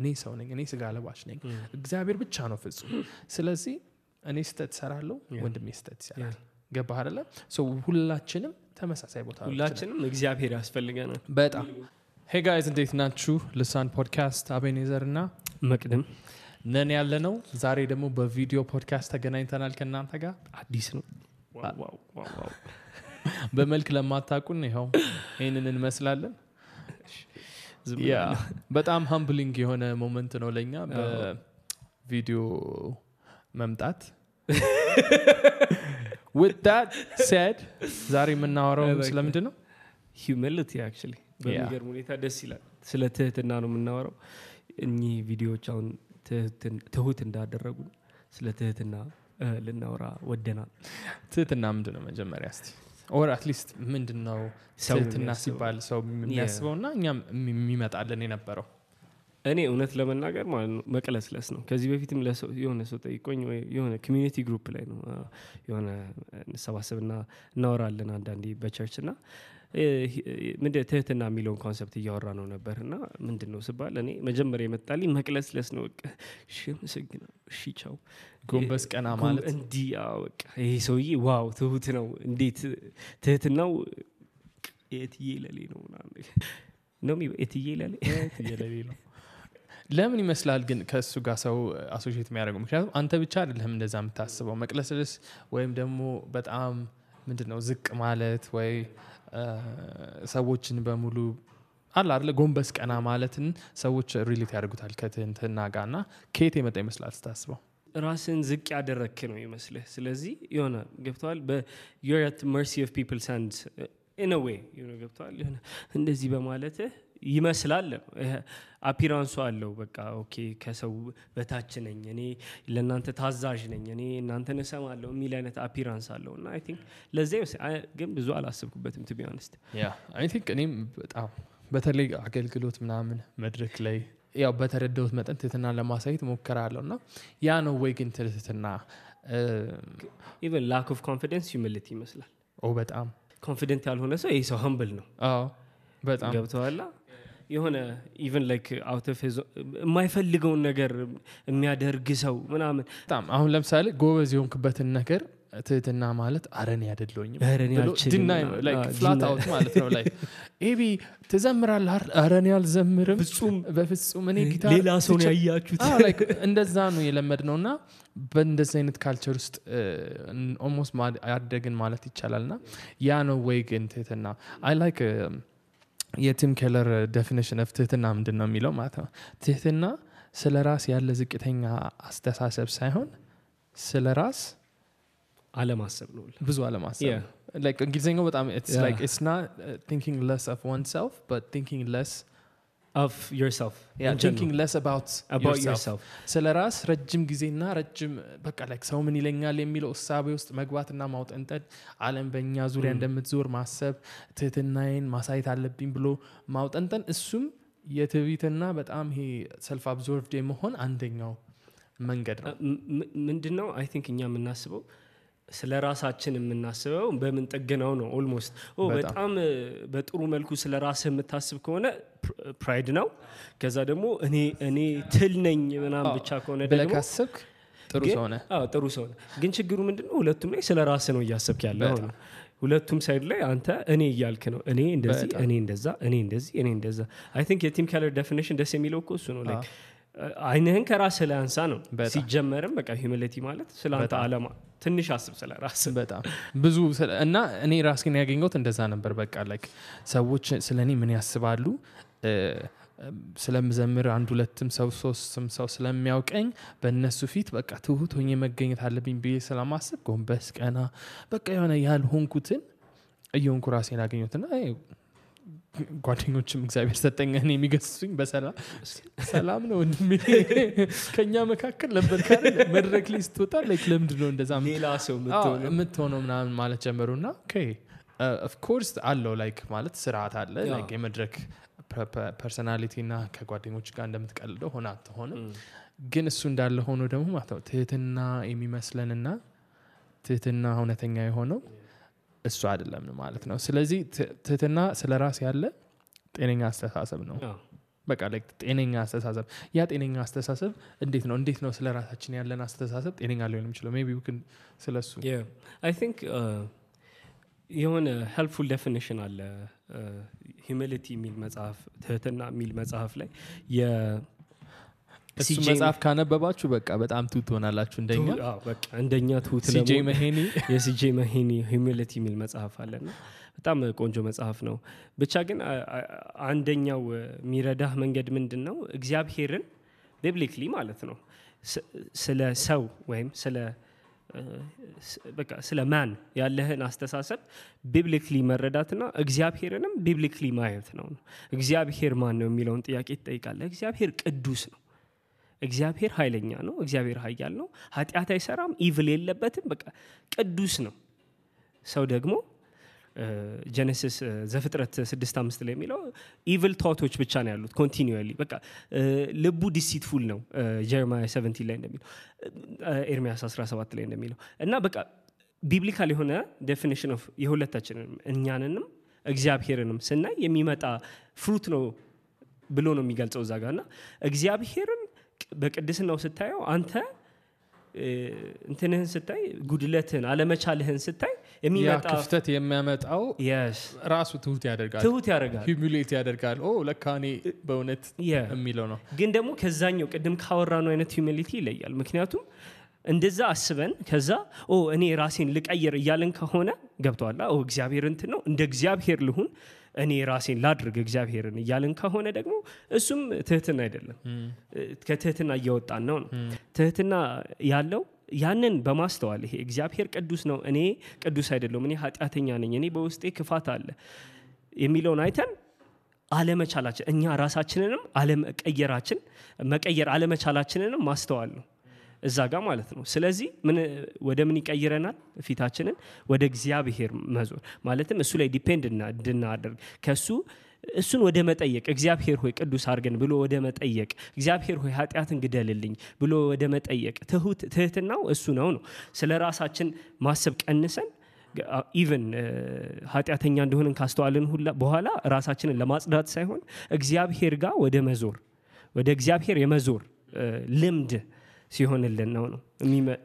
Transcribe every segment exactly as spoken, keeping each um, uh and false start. እኔ ሰው ነኝ፣ እኔ ስጋ ለባሽ ነኝ፣ እግዚአብሔር ብቻ ነው ፍጹም። ስለዚህ እኔ ስተት ሰራለሁ ወንድሜ ስተት ይሰራል። ገባህ አይደለ? so ሁላችንም ተመሳሳይ ቦታ ሁላችንም እግዚአብሔር ያስፈልገናል በጣም። hey guys እንዴት ናችሁ? Listan Podcast አቤኔዘርና መቅደም ነን ያለነው። ዛሬ ደግሞ በቪዲዮ ፖድካስት ተገናኝተናል ከእናንተ ጋር። አዲስ ነው ዋው ዋው ዋው። በመልክ ለማታቁን ይሄው እነን እንመስላለን። ያ በጣም ሃምብሊንግ የሆነ ሞመንት ነው ለኛ በቪዲዮ መምጣት። with that said ዛሬ ምናወራው ስለምንድን ነው? humility actually በሚገርም ሁኔታ ደስ ይላል። ስለ ትህትና ነው ምናወራው። እኚ ቪዲዮዎች አሁን ትህት እንዳደረጉ ስለ ትህትና ልናወራ ወደናል። ትህትና ምንድነው መጀመሪያ እስቲ? or at least ምንድነው ትህትና ሲባል ሰው የሚያስበውና እኛም የሚመጣልን የነበረው? እኔ እውነት ለመናገር ማለት ነው መቀለስለስ ነው። ከዚህ በፊትም ለሰው የሆነ ሰው ጠይቆኝ የሆነ ኮሚኒቲ ግሩፕ ላይ ነው የሆነ ሰባሰብና እናወራለን አንዳንዴ በቸርችና ምንድነው ትህትና የሚለውን ኮንሰፕት እያወራ ነው ነበርና ምንድነው ሲባል እኔ መጀመሪያ የመጣልኝ መቀለስለስ ነው። በቃ ሽም ሰግና ሺቻው ጎንበስ ቀና ማለት እንዲያ በቃ ይሄ ሰውዬ ዋው ትሁት ነው እንዴት ትህትናው እትየለሌ ነው ማለት ነው ነው እትየለሌ እትየለሌ ነው። ለምን ይመስላል ግን ከሱ ጋር ሰው አሶሺየት የሚያደርገው? ምክንያቱም አንተ ብቻ አይደለም እንደዛ የምታስበው። መቀለስለስ ወይም ደግሞ በጣም ምንድነው ዝቅ ማለት ወይ ሰዎችን በሙሉ አላ አይደለ ጎንበስ ቀና ማለትን ሰዎች ሪሌት ያደርጉታል ከትህትና ጋርና ከየት የመጣ ይመስላል ስታስበው? ራስን ዝቅ ያደረክ ነው ይመስልህ። ስለዚህ የሆነ ገብቷል you're at the mercy of people's hands in a way you know ገብቷል የሆነ እንደዚህ በማለት ይመስላል አፒራንሱ አለው። በቃ ኦኬ ከሰው በታች ነኝ እኔ ለእናንተ ታዛዥ ነኝ እኔ እናንተን ሰማለሁ የሚል አይነት አፒራንስ አለውና አይ ቲንክ ለዚህ ግን ብዙ አላሰብኩበትም to be honest. yeah i think እኔም በጣም በተለይ አገልግሎት ምናምን መድረክ ላይ ያው በተረዳሁት መጠን ትህትና ለማሳየት ሞከራለሁና ያ ነው ወይ ግን ትህትና even lack of confidence humility ይመስላል። ኦ በጣም confident ያልሆነ ሰው ይሄ ሰው humble ነው። አዎ በጣም ገብቷላ የሆነ even like out of his የማይፈልገው ነገር የሚያደርግ ሰው ምናምን በጣም አሁን ለምሳሌ ጎበዝ የሆንክበትን ነገር ትህትና ማለት አረን ያደለኝ ድና like flat out ማለት ነው like ኤቢ ተዘምራለህ አረን ያልዘምርም ፍጹም በፍጹም እኔ ጊታር ሌላ ሰው ነው ያያችሁት like እንደዛ ነው የለመድነውና በእንደዚህ አይነት ካልቸር ውስጥ almost ያደግን ማለት ይቻላልና ያ ነው ወይ ግን ትህትና? i like uh, የቲም ኬለር ዴፊኒሽን ኦፍ ትህትና ምንድነው የሚለው ማለት ነው ትህትና ስለራስ ያለ ዝቅተኛ አስተሳሰብ ሳይሆን ስለራስ አለማሰብ ነው ብዙ አለማሰብ like እንግሊዘኛው በጣም it's yeah. like it's not uh, thinking less of oneself but thinking less of yourself yeah thinking less about about yourself ስለራስ ረጅም ጊዜና ረጅም በቃ like ሰው ምን ይለኛል የሚለው ሐሳብ ውስጥ መግባትና ማውጠንጠድ ዓለም በእኛ ዙሪያ እንደምትዞር ማሰብ ትህትናዬን ማሳየት አለብኝ ብሎ ማውጠንጠን እሱም የትዕቢትና በጣም ይሄ self absorbed የመሆን አንደኛው መንገድ ነው። ምንድነው i think እኛ የምናስበው ስለራሳችን የምናስበው በምን ጠገናው ነው almost ኦ በጣም በጥሩ መልኩ ስለራስህ የምታስብ ከሆነ pride ነው። ከዛ ደግሞ እኔ እኔ ትል ነኝ ምናምን ብቻ ከሆነ ደግሞ ለካስክ ጥሩ ሰው ነህ። አዎ ጥሩ ሰው ነህ። ግን ችግሩ ምንድነው ሁለቱም ላይ ስለራስህ ነው ያሰብክ ያለው። ሁለቱም ሳይድ ላይ አንተ እኔ እያልክ ነው እኔ እንደዚህ እኔ እንደዛ እኔ እንደዚህ እኔ እንደዛ i think የቲም ኬለር ዴፊኒሽን ደስ የሚለው እኮ እሱ ነው like አይነን ከራስህ ላይ አንሳ ነው ሲጀመርም በቃ humility ማለት ስላንተ ዓለም ትንሽ አስብ ስለራስ በጣም ብዙ እና እኔ ራስን ያገኘሁት እንደዛ ነበር። በቃ like ሰዎች ስለኔ ምን ያስባሉ ስለምዘምር አንድ ሁለትም ሰው ሶስትም ሰው ስለሚያውቀኝ በእነሱ ፊት በቃ ትሁት ሆኜ መገኘት አለብኝ ብዬ ስለማስብ ጎንበስ ቀና በቃ የሆነ ያልሆንኩትን እየሆንኩ ራሴን ያገኘሁትና ጓደኞችም እግዚአብሔር ሰጠኝ እኔ የሚገስጹኝ በሰላም ሰላም ነው እንዴ ከኛ መካከል ለበርካ መድረክ ሊስት ወጣ like ለምንድነው እንደዛ ሌላ ሰው የምትሆነው የምትሆነው ምናምን ማለት ጀመሩና okay of course አለው like ማለት ስርዓት አለ like የመድረክ personality እና ከጓደኞች ጋር እንደምትቀልደው ሆነ አትሆነ ግን እሱ እንዳለ ሆኖ ደግሞ ማለት ትህትና የሚመስለንና ትህትና እውነተኛ የሆነው እሱ አይደለም ማለት ነው። ስለዚህ ትህትና ስለራስ ያለ ጤነኛ አስተሳሰብ ነው። በቃ like ጤነኛ አስተሳሰብ ያ ጤነኛ አስተሳሰብ እንዴት ነው እንዴት ነው ስለራሳችን ያለን አስተሳሰብ ጤነኛ ሊሆን የሚችለው maybe we can ስለሱ yeah I think uh የሆነ helpful definition አለ humility የሚል መጽሐፍ ትህትና የሚል መጽሐፍ ላይ የ ሲጂ መጽሐፍ ካነበባችሁ በቃ በጣም ትሁት ሆናላችሁ እንደኛ አዎ በቃ እንደኛ ትሁት ነው ሲጂ መሄኒ የሲጂ መሄኒ humility የሚል መጽሐፍ አለና በጣም ቆንጆ መጽሐፍ ነው ብቻ ግን አንደኛው ሚረዳህ መንገድ ምንድነው እግዚአብሔርን biblically ማለት ነው ስለ ሰው ወይም ስለ በቃ ስለ ማን ያለህን አስተሳሰብ biblically መረዳትና እግዚአብሔርንም biblically ማየት ነው እግዚአብሔር ማን ነው የሚለውን ጥያቄ ይጠይቃል እግዚአብሔር ቅዱስ ነው እግዚአብሔር ኃይለኛ ነው እግዚአብሔር ኃያል ነው ኃጢአት አይሰራም ኢቭል የለበትም በቃ ቅዱስ ነው ሰው ደግሞ ጀነሲስ ዘፍጥረት six five ላይ የሚለው ኢቭል ቶቶች ብቻ ነው ያሉት ኮንቲኒዩሊ በቃ ልቡ ዲሲትፉል ነው ጀርማያ seventeen ላይ እንደሚለው ኤርሚያስ seventeen ላይ እንደሚለው እና በቃ ቢብሊካሊ ሆነ ዴፊኒሽን ኦፍ የሁለታችንም እኛንንም እግዚአብሔርንም ስናይ የሚመጣ ፍሩት ነው ብሎ ነው የሚገልጸው ዛጋና እግዚአብሔርን በቅድስናው ስታየው አንተ እንትነን ስታይ ጉድለትን አለመቻልህን ስታይ የሚመጣ ክፍተት የሚያመጣው ራሱ ትሁት ያደርጋል ትሁት ያደርጋል ሂዩሚሊቲ ያደርጋል ኦ ለካኔ በእውነት የሚለው ነው ግን ደግሞ ከዛኛው ቅድም ካወራነው አይነት ሂዩሚሊቲ ይለያል ምክንያቱም እንደዛ አስበን ከዛ ኦ እኔ ራሴን ልቀየር ይያልን ከሆነ ገብቷላ ኦ እግዚአብሔር እንት ነው እንደ እግዚአብሔር ልሁን እኔ ራሴን ላድርግ እግዚአብሔርን ይያልን ከሆነ ደግሞ እሱም ትህትና አይደለም ከትህትና ያወጣን ነው ትህትና ያለው ያንን በማስተዋል ይሄ እግዚአብሔር ቅዱስ ነው እኔ ቅዱስ አይደለም እኔ ኃጢአተኛ ነኝ እኔ በውስጤ ክፋት አለ የሚለውን አይተን አለመቻላችን እኛ ራሳችንንም አለመቀየራችን መቀየር አለመቻላችንንም ማስተዋል ነው እዛጋ ማለት ነው ስለዚህ ምን ወደ ምን ይቀየረናል ፊታችንን ወደ እግዚአብሔር መዞር ማለትም እሱ ላይ ዲፔንድና እንድናደርግ ከሱ እሱን ወደ መጠየቅ እግዚአብሔር ሆይ ቅዱስ አርገን ብሎ ወደ መጠየቅ እግዚአብሔር ሆይ ኃጢአትን ግደልልኝ ብሎ ወደ መጠየቅ ትሁት ትህትናው እሱ ነው ነው ስለራሳችን ማሰብ ቀንሰን ኢቭን ኃጢአተኛ እንደሆነን ካስተዋልን ሁላ በኋላ ራሳችንን ለማጽዳት ሳይሆን እግዚአብሔር ጋር ወደ መዞር ወደ እግዚአብሔር የመዞር ልምድ ሲሆንልን ነው ነው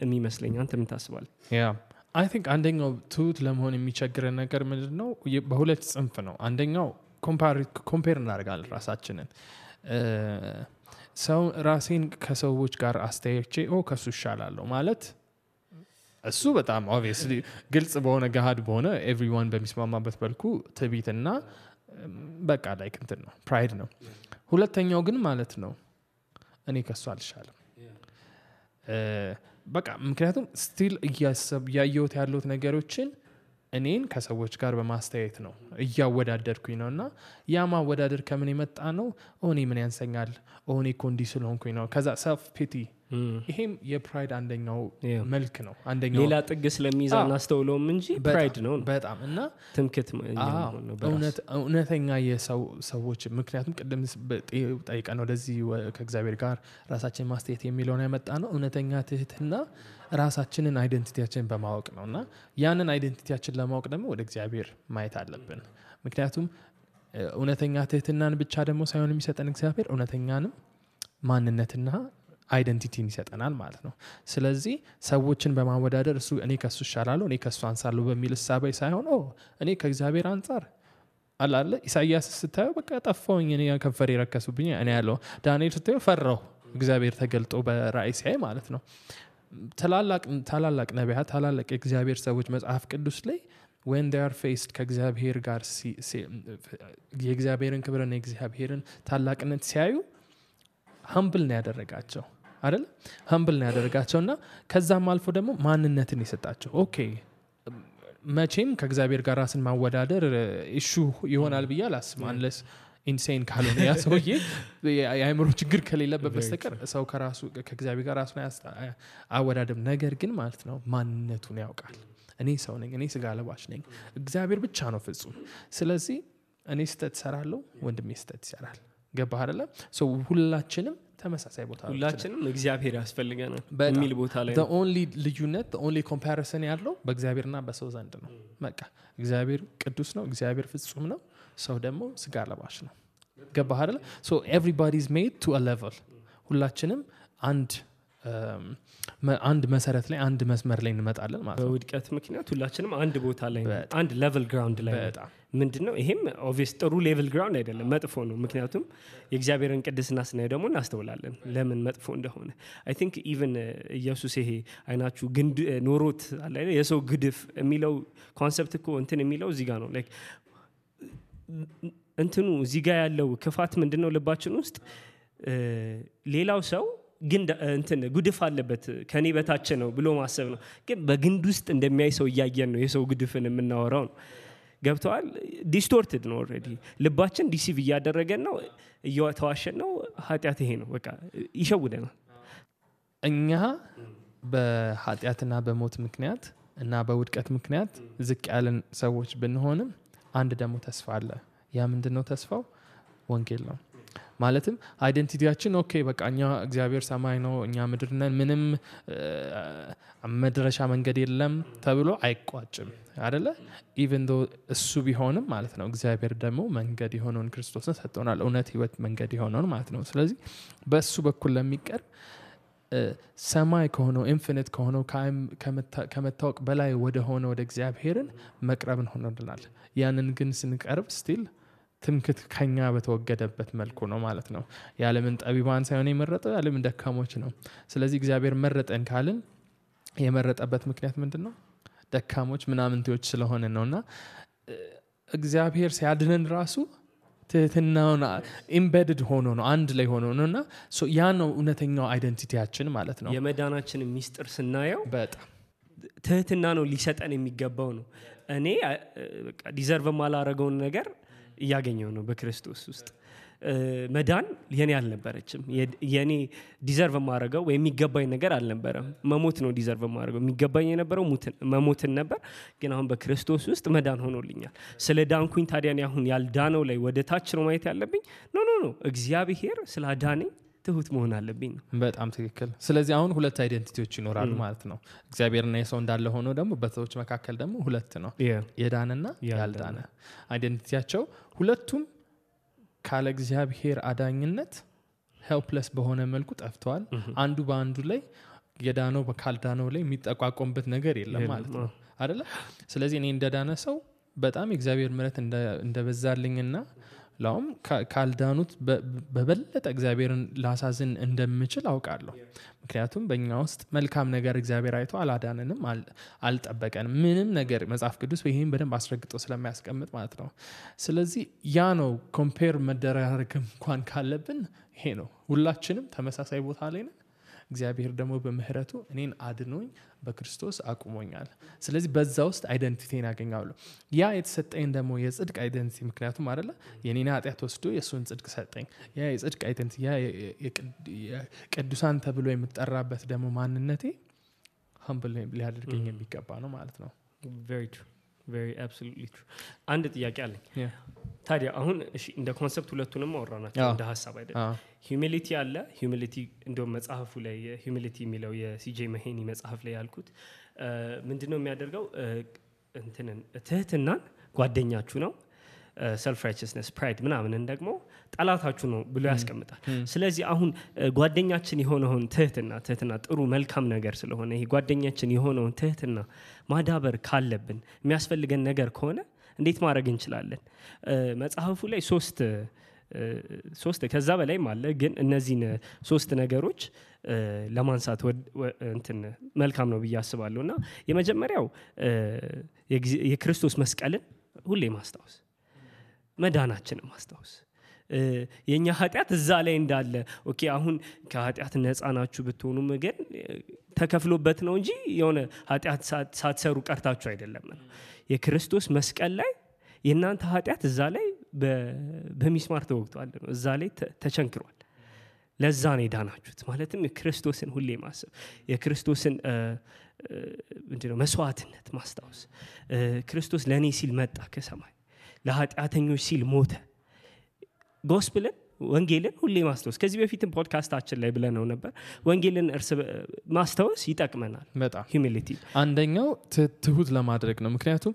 የሚመስለኝ አንተም ታስባለህ ያ I think አንደኛው ትሁት ለመሆን የሚቸግረ ነገር ምንድነው በሁለት ጽንፍ ነው አንደኛው ኮምፓር ኮምፔር እናደርጋለን ራሳችንን ሰው ራሴን ከሰዎች ጋር አስተያየቼ ኦ ከሱ ይሻላል ማለት እሱ በጣም obviously ግልጽ በሆነ ጋድ በሆነ everyone በሚስማማበት በልኩ ትዕቢትና በቃ like እንት ነው pride ነው ሁለተኛው ግን ማለት ነው እኔ ከሱ አልሻለም በቃ ምክንያቱም still ያሰብ ያየሁት ያሉት ነገሮችን እኔን ከሰዎች ጋር በማስተያየት ነው እያወዳደርኩኝ ነውና ያማወዳደር ከምን የመጣ ነው ኦኔ ምን ያንሰኛል ኦኔ ኮንዲሽን ሆንኩኝ ነው ከዛ self pity ይሄም የፕራይድ አንደኛው መልክ ነው አንደኛው ሌላ ጥግስ ለሚዛና አስተውሎም እንጂ ፕራይድ ነው በጣም እና ትምክት ነው በእውነት እውነተኛ የሰው ሰዎች ምክንያቱም ቀደም ጠይቀን ወደዚህ ከእግዚአብሔር ጋር ራሳችንን ማስተያየት የሚለው ነው ያመጣ ነው እውነተኛ ትህትና ራሳችንን አይደንቲቲያችንን በማወቅ ነውና ያንን አይደንቲቲያችንን ለማወቅ ደግሞ ወደ እግዚአብሔር ማየት አለብን ምክንያቱም እውነተኛ ትህትናን ብቻ ደግሞ ሳይሆን የሚሰጠን እግዚአብሔር እውነተኛንም ማንነትና identity እንሰጣናል ማለት ነው ስለዚህ ሰዎችን በማወዳደር እሱ እኔ ከሱ ሻላለሁ እኔ ከሱ አንሳለሁ በሚል ሐሳብ ሳይሆን ኦ እኔ ከእግዚአብሔር አንጻር አላለ ኢሳይያስ ስታዩ በቃ ጠፋሁኝ እኔ ያከፈረ ይረከሱብኝ እኔ ያለው ዳንኤል ስታዩ ፈራሁ እግዚአብሔር ተገልጦ በራእይ ሲያይ ማለት ነው ተላላቅ ተላላቅ ነቢያት ተላላቅ እግዚአብሔር ሰዎች መጽሐፍ ቅዱስ ላይ when they are faced ከእግዚአብሔር ጋር የእግዚአብሔርን ክብርና የእግዚአብሔርን ታላቅነት ሲያዩ humble ነው ያደረጋቸው አይደል humble ነው ያደረጋቸውና ከዛም አልፎ ደግሞ ማንነትን እየሰጣቸው ኦኬ መቼም ከእግዚአብሔር ጋር ራስን ማወዳደር ኢሹ ይሆናል ብያለሁ unless insane ካልሆነ ያ ሰውዬ የአእምሮ ችግር ከሌለበት በስተቀር ሰው ከራሱ ከእግዚአብሔር ጋር ራሱን አያወዳድም ነገር ግን ማለት ነው ማንነቱን ያውቃል እኔ ሰው ነኝ እኔ ስጋ ለባሽ ነኝ እግዚአብሔር ብቻ ነው ፍጹም ስለዚህ እኔ ስተት ሰራለሁ ወንድሜ ስተት ይሰራል ገባህ አይደለ so ሁላችንም ተመሳሳይ ቦታ ሁላችንም እግዚአብሔር ያስፈልገናል በሚል ቦታ ላይ the only ልዩነት the only comparison ያለው በእግዚአብሔርና በሰው ዘንድ ነው በቃ እግዚአብሔር ቅዱስ ነው እግዚአብሔር ፍጹም ነው ሰው ደግሞ ስጋ ለባሽ ነው ገባህ አይደል? ሶ ኤቭሪባዲ ኢዝ ሜድ ቱ አ ሌቨል ሁላችንም አንድ አንድ መሰረት ላይ አንድ መስመር ላይ እንመጣለን ማለት ነው። በውድቀት ምክንያት ሁላችንም አንድ ቦታ ላይ አንድ ሌቨል ግራውንድ ላይ በጣም ምንድነው ይሄም ኦብቪየስ ጥሩ ሌቨል ግራውንድ አይደለም መጥፎ ነው። ምክንያቱም የእግዚአብሔርን ቅድስና ስናይ ደግሞ እናስተውላለን ለምን መጥፎ እንደሆነ። አይ ቲንክ ኢቭን ኢየሱስ ይሄ አይናችሁ ግንድ ኖሮት አለ አይደል የሰው ግድፍ የሚለው ኮንሰፕት እኮ እንትን የሚለው እዚህ ጋር ነው። ላይክ እንትኑ እዚህ ጋር ያለው ክፋት ምንድነው ልባችን ውስጥ ሌላው ሰው ግን እንትን ጉድፍ አለበት ከኔ በታች ነው ብሎ ማሰብ ነው። ግን በግንድ ውስጥ እንደሚያይ ሰው ያያየን ነው የሰው ግድፍን የምናወራው ነው። ገብቷል? ዲስቶርትድ ነው ኦሬዲ ልባችን ዲሲቭ ያደረገን ነው እየተዋሸን ነው። ኃጢያት ይሄ ነው በቃ ይሸውደናል። እኛ በኃጢያትና በሞት ምክንያት እና በውድቀት ምክንያት ዝቅ ያለን ሰዎች ብንሆንም አንድ ደግሞ ተስፋ አለ። ያ ምንድነው ተስፋው? ወንጌል ነው። ማለትም አይደንቲቲያችን ኦኬ በቃ እኛ እግዚአብሔር ሰማይ ነው እኛ ምድር ነን ምንም መድረሻ መንገድ የለም ተብሎ አይቋጭም አይደለ? ኢቭን ዶ እሱ ቢሆንም ማለት ነው እግዚአብሔር ደግሞ መንገድ የሆነውን ክርስቶስን ሰጥቶናል እውነት ህይወት መንገድ የሆነውን ማለት ነው። ስለዚህ በሱ በኩል ለሚቀርብ ሰማይ ከሆነው ኢንፊኒት ከሆነው ከመታወቅ በላይ ወደ ሆነው ወደ እግዚአብሔርን መቅረብን ሆኖልናል። ያንን ግን ስንቀርብ ስቲል ትምክት ከኛ በተወገደበት መልኩ ነው ማለት ነው። ያለምን ጠቢባን ሳይሆን የመረጠው ያለምን ደካሞች ነው። ስለዚህ እግዚአብሔር መረጠን ካልን የመረጠበት ምክንያት ምንድነው? ደካሞች ምናምንቶች ስለሆነ ነውና እግዚአብሔር ሲያድነን ራሱ ትህትናውና ኢምቤድድ ሆኖ ነው አንድ ላይ ሆኖ ነውና ሶ ያ ነው እውነተኛው አይደንቲቲያችን ማለት ነው። የመዳናችን ሚስጥር ስናየው በጣም ትህትና ነው ሊሰጠን የሚገባው ነው። እኔ በቃ ዲዘርቭ ማላረገው ነገር ያገኘው ነው በክርስቶስ ውስጥ። መዳን የኔ አልነበረችም የኔ ዲዘርቭ ማረገው ወይ የሚገባኝ ነገር አልነበረም። መሞት ነው ዲዘርቭ ማረገው የሚገባኝ የነበረው መሞት ነበር። ግን አሁን በክርስቶስ ውስጥ መዳን ሆኖልኛል። ስለዳንኩኝ ታዲያን ያሁን ያልዳነው ላይ ወደ ታች ነው ማየት ያለብኝ? ኖ ኖ ኖ እግዚአብሔር ስላዳነኝ ትሁት መሆን አለብኝ ነው። በጣም ትክክል። ስለዚህ አሁን ሁለት አይደንቲቲዎች ይኖራሉ ማለት ነው። እግዚአብሔርና የሰው እንዳለ ሆኖ ደግሞ በሰዎች መካከል ደግሞ ሁለት ነው የዳነና ያልዳነ አይደንቲቲያቸው። ሁለቱም ካለ እግዚአብሔር አዳኝነት helpless በሆነ መልኩ ጠፍቷል። አንዱ ባንዱ ላይ የዳነው በካልዳነው ላይ የሚጠቋቆምበት ነገር የለም ማለት ነው አይደለ? ስለዚህ እኔ እንደዳነ ሰው በጣም እግዚአብሔር ምሕረት እንደበዛልኝና ላውም ካልዳኑት በበለጠ እግዚአብሔርን ላሳዝን እንደምችል አውቃለሁ። ምክንያቱም በእኛ ውስጥ መልካም ነገር እግዚአብሔር አይቶ አላዳነንም አልጠበቀንም ምንም ነገር መጽሐፍ ቅዱስ ይሄን በደንብ አስረግጦ ስለማያስቀምጥ ማለት ነው። ስለዚህ ያ ነው ኮምፔር መደረግ እንኳን ካለብን ይሄ ነው። ሁላችንም ተመሳሳይ ቦታ ላይ ነን። እግዚአብሔር ደግሞ በምህረቱ እኔን አድኖኝ በክርስቶስ አቁሞኛል። ስለዚህ በዛው ውስጥ አይደንቲቲን አገኛለሁ። ያ የተሰጠኝ ደግሞ የጽድቅ አይደንቲቲ ምክንያቱም አይደለ የኔን ኃጢአት ወስዶ የሱን ጽድቅ ሰጠኝ። ያ የጽድቅ አይደንቲቲ ያ የቅዱሳን ተብሎ የምትጠራበት ደግሞ ማንነቴ humble ሊያደርገኝ የሚገባ ነው ማለት ነው። very true very absolutely true አንድ ጥያቄ አለኝ። ታዲያ አሁን እሺ እንደ ኮንሰፕት ሁለቱንም አወራናቸው እንደ ሐሳብ አይደለም humility አለ humility እንደው መጽሐፉ ላይ humility የሚለው የሲጄ መሄኒ መጽሐፍ ላይ ያልኩት ምንድነው የሚያደርገው እንትንን ትህትናን ጓደኛችሁ ነው self righteousness pride ምናምን እንደግሞ ጣላታችሁ ነው ብሎ ያስቀምጣል። ስለዚህ አሁን ጓደኛችን የሆነውን ትህትና ትህትና ጥሩ መልካም ነገር ስለሆነ ይሄ ጓደኛችን የሆነውን ትህትና ማዳበር ካለብን የሚያስፈልገን ነገር ከሆነ እንዴት ማድረግ እንችላለን? መጽሐፉ ላይ ሶስት ሶስት ከዛ በላይ ማለት ግን እነዚህን ሶስት ነገሮች ለማንሳት እንትን መልካም ነው ብዬ አስባለሁና የመጀመሪያው የክርስቶስ መስቀልን ሁሌ ማስታወስ መዳናችንን ማስታወስ የኛ ኃጢያት እዛ ላይ እንዳለ ኦኬ አሁን ከኃጢያት ነፃ ናችሁ ብትሆኑም ግን ተከፍሎበት ነው እንጂ የሆነ ኃጢያት ሳትሰሩ ቀርታችሁ አይደለም ነው። የክርስቶስ መስቀል ላይ የናንተ ኃጢያት እዛ ላይ በሚስማር ተወግቷል ነው እዛ ላይ ተቸንክሯል ለዛ ነው ዳናችሁት። ማለትም የክርስቶስን ሁሌ ማሰብ የክርስቶስን እንትነው መስዋዕትነት ማስታወስ ክርስቶስ ለኔ ሲል መጣ ከሰማይ ለኃጢያተኞች ሲል ሞተ ጎስፔልን ወንጌልን ሁሌ ማስተዋወስ ከዚህ በፊትም ፖድካስታችን ላይ ብለነው ነበር ወንጌልን እርስ ማስተዋወስ ይጠቅመናል። humility አንደኛው ትሁት ለማድረግ ነው። ምክንያቱም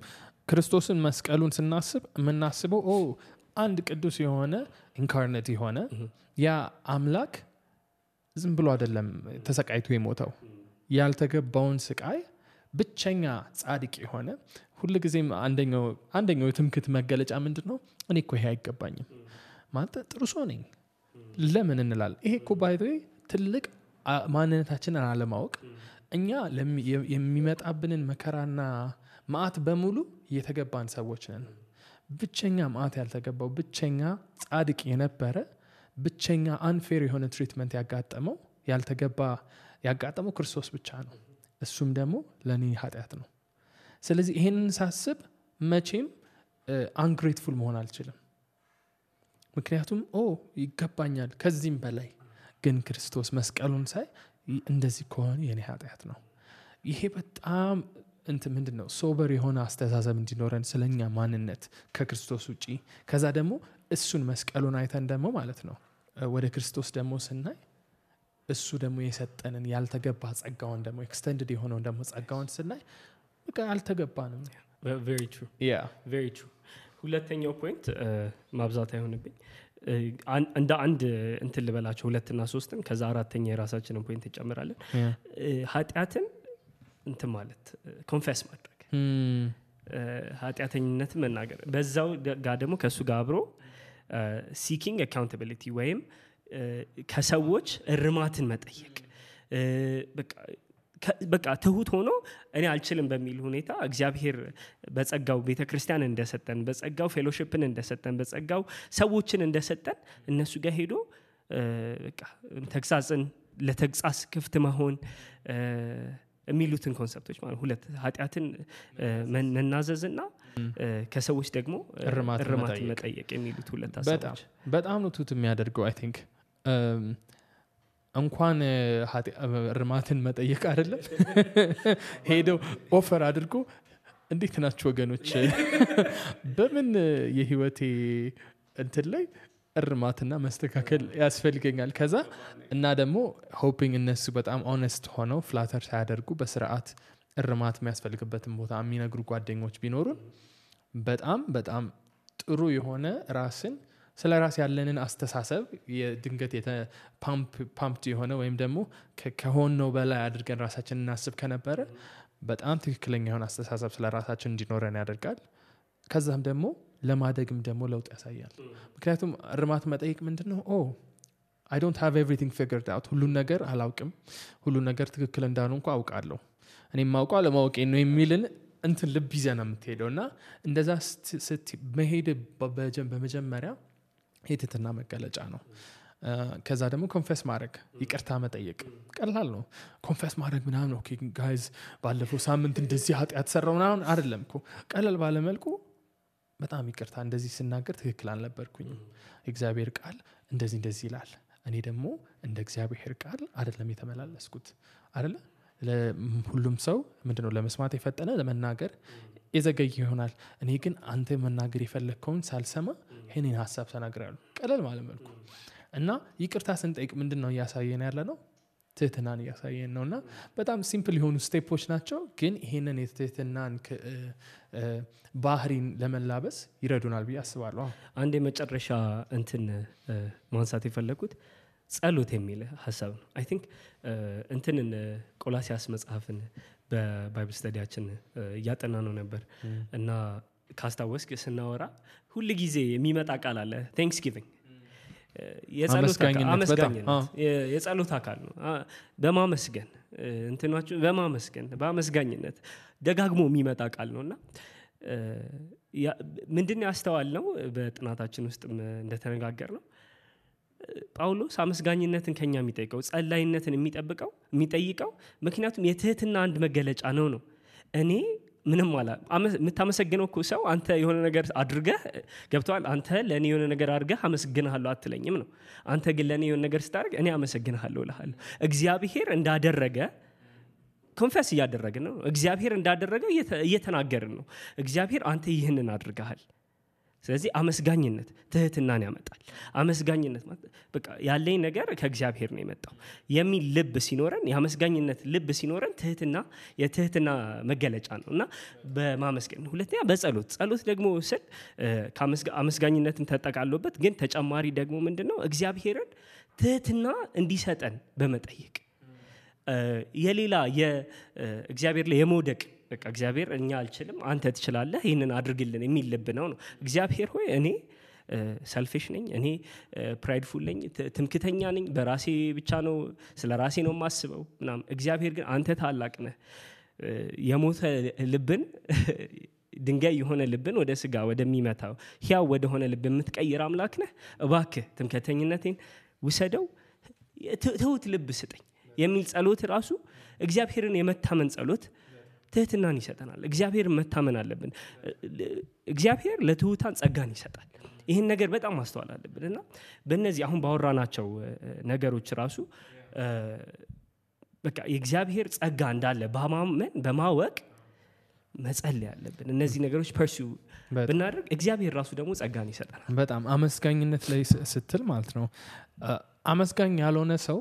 ክርስቶስን መስቀሉን ስናስብ ምናስበው ኦ አንድ ቅዱስ የሆነ ኢንካርኔት የሆነ ያ አምላክ ዝም ብሎ አይደለም ተሰቃይቶ የሞተው ያልተገባውን ስቃይ ብቻኛ ጻድቅ የሆነ ሁልጊዜም አንደኛው አንደኛው ትምክት መገለጫ ምንድነው እኔ እኮ ይሄ አይገባኝም ማለት ጥሩ ሰው ነኝ ለምን እንላል ይሄ እኮ ባይደይ ትልቅ ማንነታችንን አለማወቅ እኛ ለሚመጣብንን መከራና ማአት በሙሉ የተገባን ሰዎች ነን ብቻኛ ማአት ያልተገባው ብቻኛ ጻድቅ የነበረ ብቻኛ አንፌር የሆነ ትሪትመንት ያጋጠመው ያልተገባ ያጋጠመው ክርስቶስ ብቻ ነው እሱም ደግሞ ለኔ ኃጢያት ነው ስለዚህ ይሄንን ሳስብ መቼም አንግሬትፉል መሆን አልችልም ምክንያቱም ኦ ይገባኛል ከዚህም በላይ ግን ክርስቶስ መስቀሉን ሳይ እንደዚህ ከሆነ የኔ ኃጢያት ነው ይሄ በጣም እንት ምንድነው ሶበር የሆነ አስተሳሰብ እንዲኖረን ስለኛ ማንነት ከክርስቶስ ውጪ ከዛ ደግሞ እሱን መስቀሉን አይተን ደግሞ ማለት ነው ወደ ክርስቶስ ደግሞ ስናይ እሱ ደግሞ የሰጠንን ያልተገባ ጸጋውን ደግሞ ኤክስቴንድድ የሆነውን ደግሞ ጸጋውን ስናይ በቃ አልተገባንም very true yeah very true ሁለተኛው ፖይንት ማብዛት አይሆንብኝ አንድ አንድ እንት ልበላችሁ ሁለትና ሶስትን ከዛ አራተኛ የራሳችንን ፖይንት እጨምራለን ኃጢያትን እንት ማለት ኮንፌስ ማድረግ ኃጢያተኝነት መናገር በዛው ጋር ደግሞ ከሱ ጋር አብሮ seeking accountability ወይም ከሰዎች እርማትን መጠየቅ በቃ በቃ ተሁት ሆኖ እኔ አልችልም በሚል ሁኔታ እግዚአብሔር በጸጋው ቤተክርስቲያን እንደሰጠን በጸጋው ፌሎሺፕን እንደሰጠን በጸጋው ሰዎችን እንደሰጠን እነሱ ጋር ሄዶ በቃ ተግሳጽን ለተግሳጽ ክፍት መሆን የሚሉትን ኮንሰፕቶች ማለት ሁለት ኃጢያትን መናዘዝና ከሰዎች ደግሞ እርማት መጠየቅ የሚሉት ሁለት አሳቦች በጣም ነው ቱት የሚያደርገው አይ ቲንክ እንኳን እርማትን መጠየቅ አይደለም ሄዶ ኦፈር አድርጎ እንዴት ናችሁ ወገኖች በምን የህይወቴ እንትን ላይ እርማትና መስተካከል ያስፈልገኛል ከዛ እና ደግሞ hoping እነሱ በጣም honest ሆኖ flatter ሳይደርጉ በስርዓት እርማት የሚያስፈልግበትን ቦታ የሚነግሩ ጓደኞች ቢኖሩ በጣም በጣም ጥሩ የሆነ ራስን ስለ ራስ ያለንን አስተሳሰብ የድንገት የፓምፕ ፓምፕ የሆነ ወይም ደግሞ ከሆነው በላይ አድርገን ራሳችንን እናስብ ከነበረ በጣም ትክክለኛ የሆነ አስተሳሰብ ስለ ራሳችን እንዲኖረን ያደርጋል ከዛም ደግሞ ለማደግም ደግሞ ለውጥ ያሳያል ምክንያቱም እርማት መጠየቅ ምንድነው ኦ I don't have everything figured out ሁሉን ነገር አላውቅም ሁሉን ነገር ትክክል እንዳልሆንኩ አውቃለሁ እኔ ማውቀው ለማወቅ ነው የሚልን እንትን ልብ ይዘና የምትሄደውና እንደዛ ስት መሄድ በጀም በመጀመሪያ ሄተትና መገለጫ ነው ከዛ ደግሞ confess ማድረግ ይቅርታ መጠየቅ ቀላል ነው confess ማድረግ ምናምን ኦኬ guys ባለፈው ሳምንት እንደዚህ ኃጢያት ሰራው ምናምን አይደለም እኮ ቀላል ባለመልኩ በጣም ይቅርታ እንደዚህ ስናገር ትክክል አልነበርኩኝ እግዚአብሔር ቃል እንደዚህ እንደዚህ ይላል እኔ ደግሞ እንደ እግዚአብሔር ቃል አይደለም የተመላለስኩት አይደለ ለሁሉም ሰው ምንድነው ለመስማት የፈጠነ ለመናገር የዘገየ ይሆናል እኔ ግን አንተ መናገር የፈለከውን ሳልሰማ ሄኔን ሐሳብ ተናግራለሁ ቀለል ማለት መልኩ እና ይቅርታ ስንጠይቅ ምንድነው ያሳየን ያለነው ትህትናን ያሳየን ነውና በጣም ሲምፕል የሆኑ ስቴፖች ናቸው ግን ይሄንን የትህትናን ባህሪን ለመላበስ ይረዱናል ብዬ አስባለሁ አንዴ መጨረሻ እንትን ማንሳት የፈለኩት ጸሎት የሚል ሐሳብ ነው አይ ቲንክ እንትን ቆላሲያስ መጽሐፍን በባይብል ስታዲያችን ያጠናነው ነበር እና ካስታወስክ ስናወራ ሁሉ ጊዜ የሚመጣ ቃል አለ Thanksgiving የጸሎት አመስጋኝነት የጸሎት አካል ነው በማመስገን እንትናችሁ በማመስገን በማመስጋኝነት ደጋግሞ የሚመጣ ቃል ነውና ምንድነው ያስተዋልነው በጥናታችን ውስጥ እንደተነጋገርነው ጳውሎስ አመስጋኝነትን ከኛ የሚጠይቀው ጸላይነትን የሚጠብቀው የሚጠይቀው ምክንያቱም የትህትና አንድ መገለጫ ነው ነው እኔ ምንም ማለት መታመሰግነው እኮ ሰው አንተ የሆነ ነገር አድርገህ ገብቷል አንተ ለኔ የሆነ ነገር አድርገህ አመስግንሃለሁ አትለኝም ነው አንተ ግን ለኔ የሆነ ነገር ስታደርግ እኔ አመሰግንሃለሁ እልሃለሁ እግዚአብሔር እንዳደረገ ኮንፌስ ያደረግን ነው እግዚአብሔር እንዳደረገ እየተናገርን ነው እግዚአብሔር አንተ ይሄንን አድርገሃል ስለዚህ አመስጋኝነት ትህትናን ያመጣል። አመስጋኝነት ማለት በቃ ያለኝ ነገር ከእግዚአብሔር ነው የመጣው የሚል ልብ ሲኖረን ያመስጋኝነት ልብ ሲኖረን ትህትና የትህትና መገለጫ ነውና በማመስገን ሁለተኛ በጸሎት ጸሎት ደግሞ ስለ አመስጋኝነትን ተጠቃሎበት ግን ተጨማሪ ደግሞ ምንድነው እግዚአብሔርን ትህትና እንዲሰጠን በመጠየቅ የሌላ የእግዚአብሔር ለየሞደቅ በቃ እግዚአብሔር እኛ አልችልም አንተ ትችላለህ ይሄንን አድርግልን የሚል ልብ ነው ነው እግዚአብሔር ሆይ እኔ ሰልፊሽ ነኝ እኔ ፕራይድፉል ነኝ ትምክተኛ ነኝ በራሴ ብቻ ነው ስለራሴ ነው ማስበው እናም እግዚአብሔር ግን አንተ ታላቅ ነህ የሞተ ልብን ድንጋይ የሆነ ልብን ወደ ስጋ ወደሚመታው ያው ወደ ሆነ ልብ የምትቀይር አምላክ ነህ እባክህ ትምክተኝነቴን ውሰደው ተውት ልብ ስጠኝ የሚል ጸሎት ራሱ እግዚአብሔርን የመታመን ጸሎት ትህትናን ይሰጠናል እግዚአብሔር መታመን አለብን እግዚአብሔር ለትሁታን ጸጋን ይሰጣል ይሄን ነገር በጣም ማስተዋል አለብንና በእነዚህ አሁን ባወራናቸው ነገሮች ራሱ በቃ የእግዚአብሔር ጸጋ እንዳለ በማመን በማወቅ መጸለይ ያለብን እነዚህ ነገሮች ፐርሱ ብናደርግ እግዚአብሔር ራሱ ደግሞ ጸጋን ይሰጣል በጣም አመስጋኝነት ላይ ስትል ማለት ነው አመስጋኝ ያልሆነ ሰው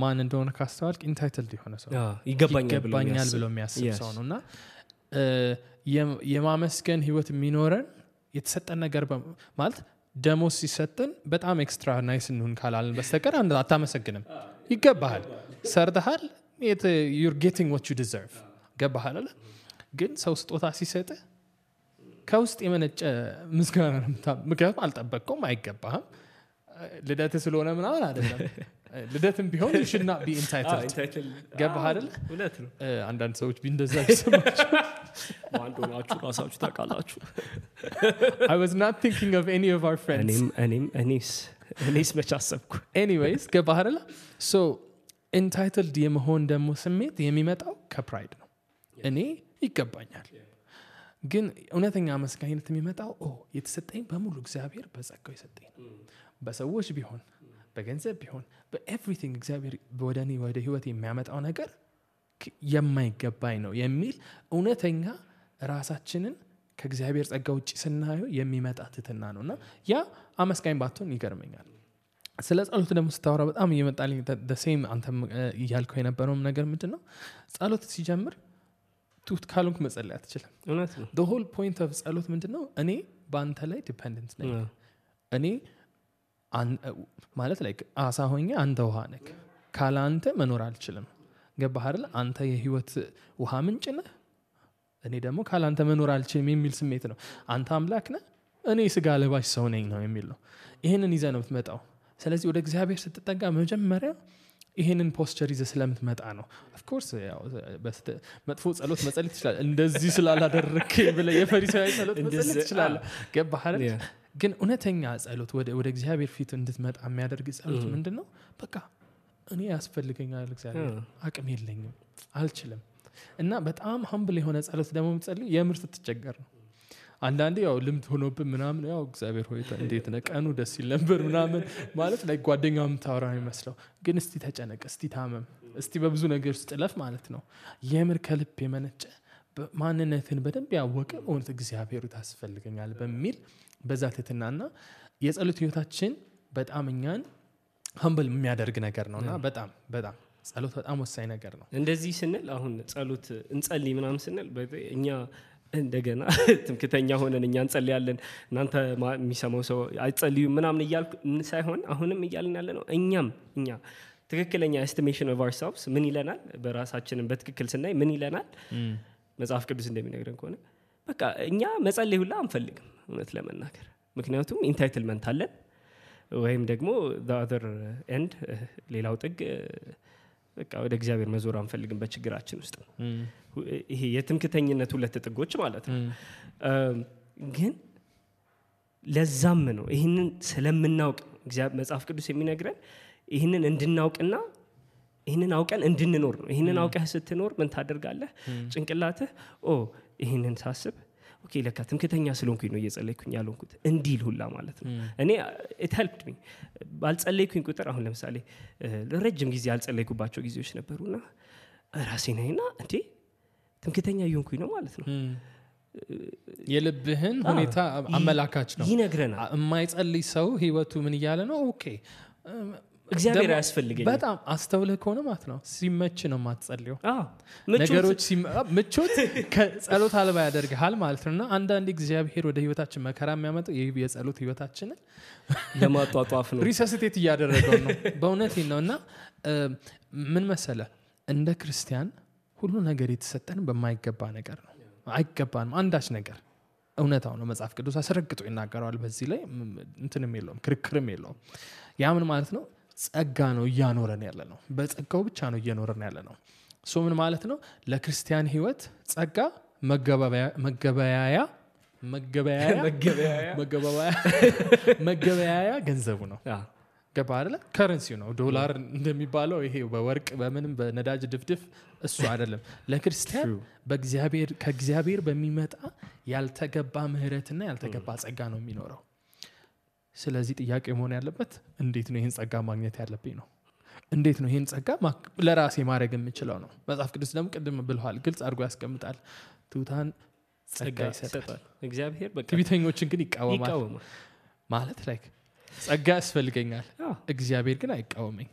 ማን እንደሆነ ካስተዋልክ ኢንታይትልድ የሆነ ሰው ይገባኛል ብሎ የሚያስብ ሰው ነውና የማመስገን ህይወት የሚኖረን የተሰጠን ነገር ማለት ደሞስ ሲሰጠን በጣም ኤክስትራ ናይስ እንሁን ካላልን በስተቀር አንተ አታመሰግንም ይገባሃል ሰርተሃል you're getting what you deserve ገባሃል አለ ግን ሰው ስጦታ ሲሰጥ ከውስጥ የመነጨ ምስጋና ምክንያት አልጠበቅኩም አይገባህም ለዳተ ስለሆነ ምናምን አይደለም ለደትም ቢሆን you should not be entitled ገባህ አይደል ሁለት ነው አንዳንድ ሰዎች ቢንደዛ ይስማቸው ማንዶናቹ ራሳቹ ታቃላቹ I was not thinking of any of our friends anim anis anis መቻሰብኩ anyways ገባህ አይደል so entitled የመሆን ደሞ ስሜት የሚመጣው ከፕራይድ ነው እኔ ይገባኛል ግን እውነተኛ አመስጋኝነት የሚመጣው ኦ የተሰጠኝ በሙሉ እግዚአብሔር በጸጋው የሰጠኝ ነው በሰዎች ቢሆን በገንዘብ ቢሆን በኤቭሪቲንግ እግዚአብሔር ወደኔ ወደ ህይወቴ የሚያመጣው ነገር የማይገባኝ ነው የሚል እውነተኛ ራሳችንን ከእግዚአብሔር ጸጋ ውጪ ስናዩ የሚመጣ ትትና ነውና ያ አመስጋኝ ባትሆን ይገርመኛል ስለ ጸሎት ደግሞ ስታወራ በጣም እየመጣልኝ the same አንተም እያልከው የነበረው ነገር ምንድነው ጸሎት ሲጀምር ቱት ካልንክ መጸለይ አትችልም እውነት ነው the whole point of ጸሎት ምንድነው እኔ በአንተ ላይ dependent ነኝ እኔ ማለት like አሳ ሆኜ አንተ ውሃ ነክ ካላንተ መኖር አልችልም ገባህ አይደል አንተ የህይወት ውሃ ምንጭ ነህ እኔ ደግሞ ካላንተ መኖር አልችልም የሚል ስሜት ነው አንተ አምላክ ነህ እኔ ስጋ ለባሽ ሰው ነኝ ነው የሚል ነው ይሄንን ይዘህ ነው የምትመጣው ስለዚህ ወደ እግዚአብሔር ስትጠጋ መጀመሪያ ይሄንን ፖስቸር ይዘህ ስለምትመጣ ነው of course ያው በስተ መጥፎ ጸሎት መጸለይ ትችላለህ እንደዚህ ስላላደረክ ብለህ የፈሪሳዊ ጸሎት መጸለይ ትችላለህ ገባህ አይደል ግን እውነተኛ ጸሎት ወደ ወደ እግዚአብሔር ፊት እንድትመጣ የሚያደርግ ጸሎት ምንድነው በቃ እኔ ያስፈልገኛል እግዚአብሔር አቅም የለኝም አልችልም እና በጣም humble የሆነ ጸሎት ደግሞ መጸለይ የምር ስትቸገር ነው አንዳንዴ ያው ልምድ ሆኖብን ምናምን ያው እግዚአብሔር ሆይ እንዴት ነቀኑ ደስ ይል ነበር ምናምን ማለት ላይ ጓደኛም ታወራን ይመስለው ግን እስቲ ተጨነቀ እስቲ ታመም እስቲ በብዙ ነገር ስትለፍ ማለት ነው የምር ከልብ የመነጨ ማንነትን በደንብ ያወቀ እውነት እግዚአብሔር ታስፈልገኛል በሚል በዛ ትህትናና የጸሎት ህይወታችን በጣም እኛን humble የሚያደርግ ነገር ነውና በጣም በጣም ጸሎት በጣም ወሳኝ ነገር ነው እንደዚህ ስንል አሁን ጸሎት እንጸልይ ምናምን ስንል እኛ እንደገና ትምክተኛ ሆነን እኛን ጸልያለን እናንተ የሚሰማው ሰው አይጸልዩ ምናምን ይያልን ሳይሆን አሁንም ይያልን ያለ ነው እኛም እኛ ትክክለኛ estimation of ourselves ምን ይለናል በራሳችንን በትክክል ስናይ ምን ይለናል መጽሐፍ ቅዱስ እንደሚነግረን ከሆነ በቃ እኛ መጸለይ ሁላ አንፈልግም እውነት ለመናገር ምክንያቱም ኢንታይትልመንት አለን ወይም ደግሞ the other end ሌላው ጥግ በቃ ወደ እግዚአብሔር መዞር አንፈልግም በችግራችን ውስጥ ይሄ የትምክተኝነት ሁለት ጥጎች ማለት ነው ግን ለዛም ነው ይሄንን ስለምናውቅ እግዚአብሔር መጽሐፍ ቅዱስ የሚነግረን ይሄንን እንድናውቅና ይሄንን አውቀን እንድንኖር ነው ይሄንን አውቀህ ስትኖር ምን ታደርጋለህ ጭንቅላትህ ኦ ይሄንን ሳስብ ኦኬ ለካ ትምክተኛ ስለሆንኩኝ ነው እየጸለይኩኝ ያለሁት እንዲል ሁላ ማለት ነው እኔ it helped me ባልጸለይኩኝ ቁጥር አሁን ለምሳሌ ረጅም ጊዜ አልጸለይኩባቸው ጊዜዎች ነበርና ራሴ ነኝና እንዴ ትምክተኛ ይሆንኩኝ ነው ማለት ነው የልብህን ሁኔታ አመላካች ነው ይነግረናል። የማይጸልይ ሰው ህይወቱ ምን ይያለ ነው? ኦኬ እግዚአብሔር ያስፈልገኝ በጣም አስተውለህ ከሆነ ማለት ነው ሲመች ነው ማትጸልዩ ነገሮች ሲመቹት ከጸሎት አልባ ያደርጋል ማለት ነውና አንድ አንድ እግዚአብሔር ወደ ህይወታችን መከራ የሚያመጣው የጸሎት ህይወታችንን ለማጣጣፍ ነው ሪሰስቴት ያደረገው ነው በእውነት ነውና ምን መሰለ እንደ ክርስቲያን ሁሉ ነገር የተሰጠን በማይገባ ነገር ነው አይገባንም አንዳች ነገር እውነታው ነው መጽሐፍ ቅዱስ አስረግጦ ይናገራል በዚህ ላይ እንትንም የለውም ክርክርም የለውም ያምን ማለት ነው ጸጋ ነው ያኖረን ያለ ነው በጸጋው ብቻ ነው ያኖረን ያለ ነው ሶ ምን ማለት ነው ለክርስቲያን ህይወት ጸጋ መገበያ መገበያያ መገበያ መገበያ መገበያ መገበያያ ገንዘቡ ነው ገባ አይደለ currency ነው ዶላር እንደሚባለው ይሄ በወርቅ በምንም በነዳጅ ድፍድፍ እሱ አይደለም ለክርስቲያን በእግዚአብሔር ከእግዚአብሔር በሚመጣ ያልተገባ ምህረትና ያልተገባ ጸጋ ነው የሚኖረው ስለዚህ ጥያቄ መሆን ያለበት እንዴት ነው ይሄን ጸጋ ማግኘት ያለብኝ ነው እንዴት ነው ይሄን ጸጋ ለራሴ ማድረግ የምችለው ነው መጽሐፍ ቅዱስ ደግሞ ቅድም ብለዋል ግልጽ አድርጎ ያስቀምጣል ቱታን ጸጋ ይሰጣል እግዚአብሔር በቃ ቢተኞችን ግን ይቃወማል ማለት like ጸጋ ያስፈልገኛል እግዚአብሔር ግን አይቃወመኝ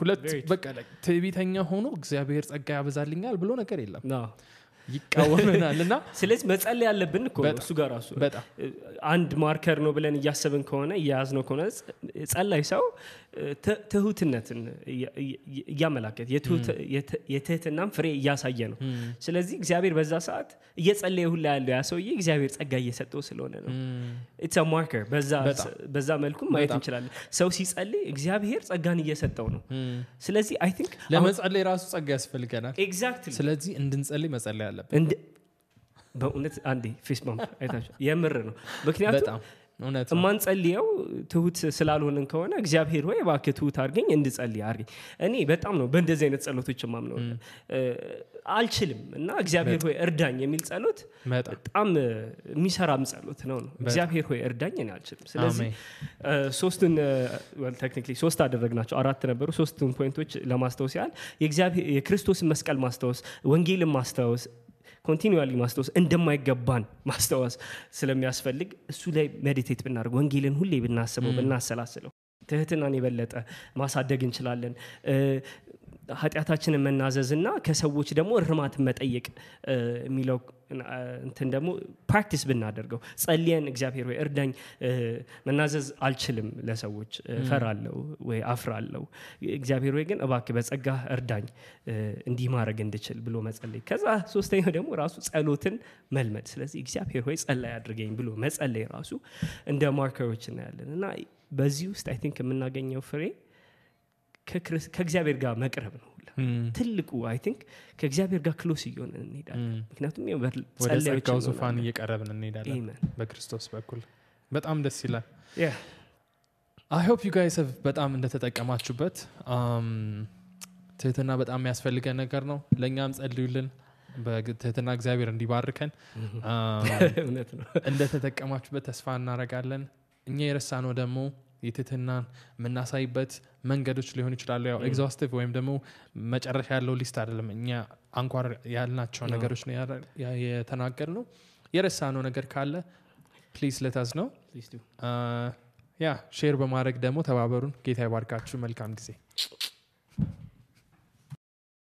ሁለት በቃ ትዕቢተኛ ሆኖ እግዚአብሔር ጸጋ ያበዛልኛል ብሎ ነገር የለም ይቃወመናልና ስለዚህ መጸለይ ያለብን እኮ እሱ ጋር ራሱ አንድ ማርከር ነው ብለን ያሰብን ከሆነ ያዝነው ከሆነ ጸላይ ሰው ትሁትነትን ያመላከት የትህትናን ፍሬ ያሳየ ነው ስለዚህ እግዚአብሔር በዛ ሰዓት እየጸለየ ሁላ ያለው ያሰውዬ እግዚአብሔር ጸጋ እየሰጠው ስለሆነ ነው ኢትስ አ ማርከር በዛ በዛ መልኩ ማየት እንችላለን ሰው ሲጸልይ እግዚአብሔር ጸጋን እየሰጠው ነው ስለዚህ አይ ቲንክ ለመጸለይ ራሱ ጸጋ ያስፈልገናል ኤግዛክትሊ ስለዚህ እንድንጸልይ መጸለይ ያለብን በእውነት አንዴ ፌስቡክ አይታችሁ የምር ነው ምክንያቱም እውነታ ማንጸልየው ትሁት ስላልሆነን ከሆነ እግዚአብሔር ሆይ ባክህ ትሁት አድርገኝ እንድጸልይ አድርገኝ እኔ በጣም ነው በእንደዚህ አይነት ጸሎቶች ማምነው አልችልም እና እግዚአብሔር ሆይ እርዳኝ የሚል ጸሎት በጣም የሚሰራም ጸሎት ነው ነው እግዚአብሔር ሆይ እርዳኝ እኔ አልችልም ስለዚህ ሶስቱን well technically ሶስት አደረግናቸው አራት ነበሩ ሶስቱን ፖይንቶች ለማስተዋወስ ያህል የእግዚአብሔር የክርስቶስን መስቀል ማስተዋወስ ወንጌልን ማስተዋወስ continually ማስተዋወስ እንደማይገባን ማስተዋወስ ስለሚያስፈልግ እሱ ላይ ሜዲቴት ብናደርግ ወንጌልን ሁሌ ብናስበው ብናሰላስለው ትህትናን የበለጠ ማሳደግ እንችላለን ኃጢያታችንን መናዘዝና ከሰዎች ደግሞ ርማት መጠየቅ የሚለው እንትን ደግሞ ፕራክቲስ ብናደርገው ጸልየን እግዚአብሔር ወይ እርዳኝ መናዘዝ አልችልም ለሰዎች ፈራለሁ ወይ አፍራለሁ እግዚአብሔር ወይ ግን እባክህ በጸጋ እርዳኝ እንዲማረግ እንድችል ብሎ መጸለይ ከዛ ሶስተኛው ደግሞ ራሱ ጸሎትን መልመድ ስለዚህ እግዚአብሔር ወይ ጸልይ አድርገኝ ብሎ መጸለይ ራሱ እንደ ማርከሮች እናያለንና በዚህ ውስጥ አይ ቲንክ የምናገኘው ፍሬ ከእግዚአብሔር ጋር መቅረብ ነው ትልቁ አይ ቲንክ ከእግዚአብሔር ጋር ክሎስ ይሆን እንሄዳለን ምክንያቱም የጸለየው ቃውሶፋን እየቀረብን እንሄዳለን በክርስቶስ በኩል በጣም ደስ ይላል yeah I hope you guys have በጣም እንደተጠቀማችሁበት um ትህትና በጣም ያስፈልገን ነገር ነው ለኛም ጸልዩልን በትህትና እግዚአብሔር እንዲባርከን እውነት ነው እንደተጠቀማችሁበት ተስፋ እናደርጋለን እኛ የረሳነው ደግሞ የትህትናን መናሳይበት መንገዶች ሊሆን ይችላል ያው ኤግዛስቲቭ ወይም ደግሞ መጨረሻ ያለው ሊስት አይደለም እኛ አንኳር ያልናቸው ነገሮች ነው የተናገርነው የረሳነው ነገር ካለ please let us know please do uh yeah share በማድረግ ደግሞ ተባበሩን ጌታ ይባርካችሁ መልካም ጊዜ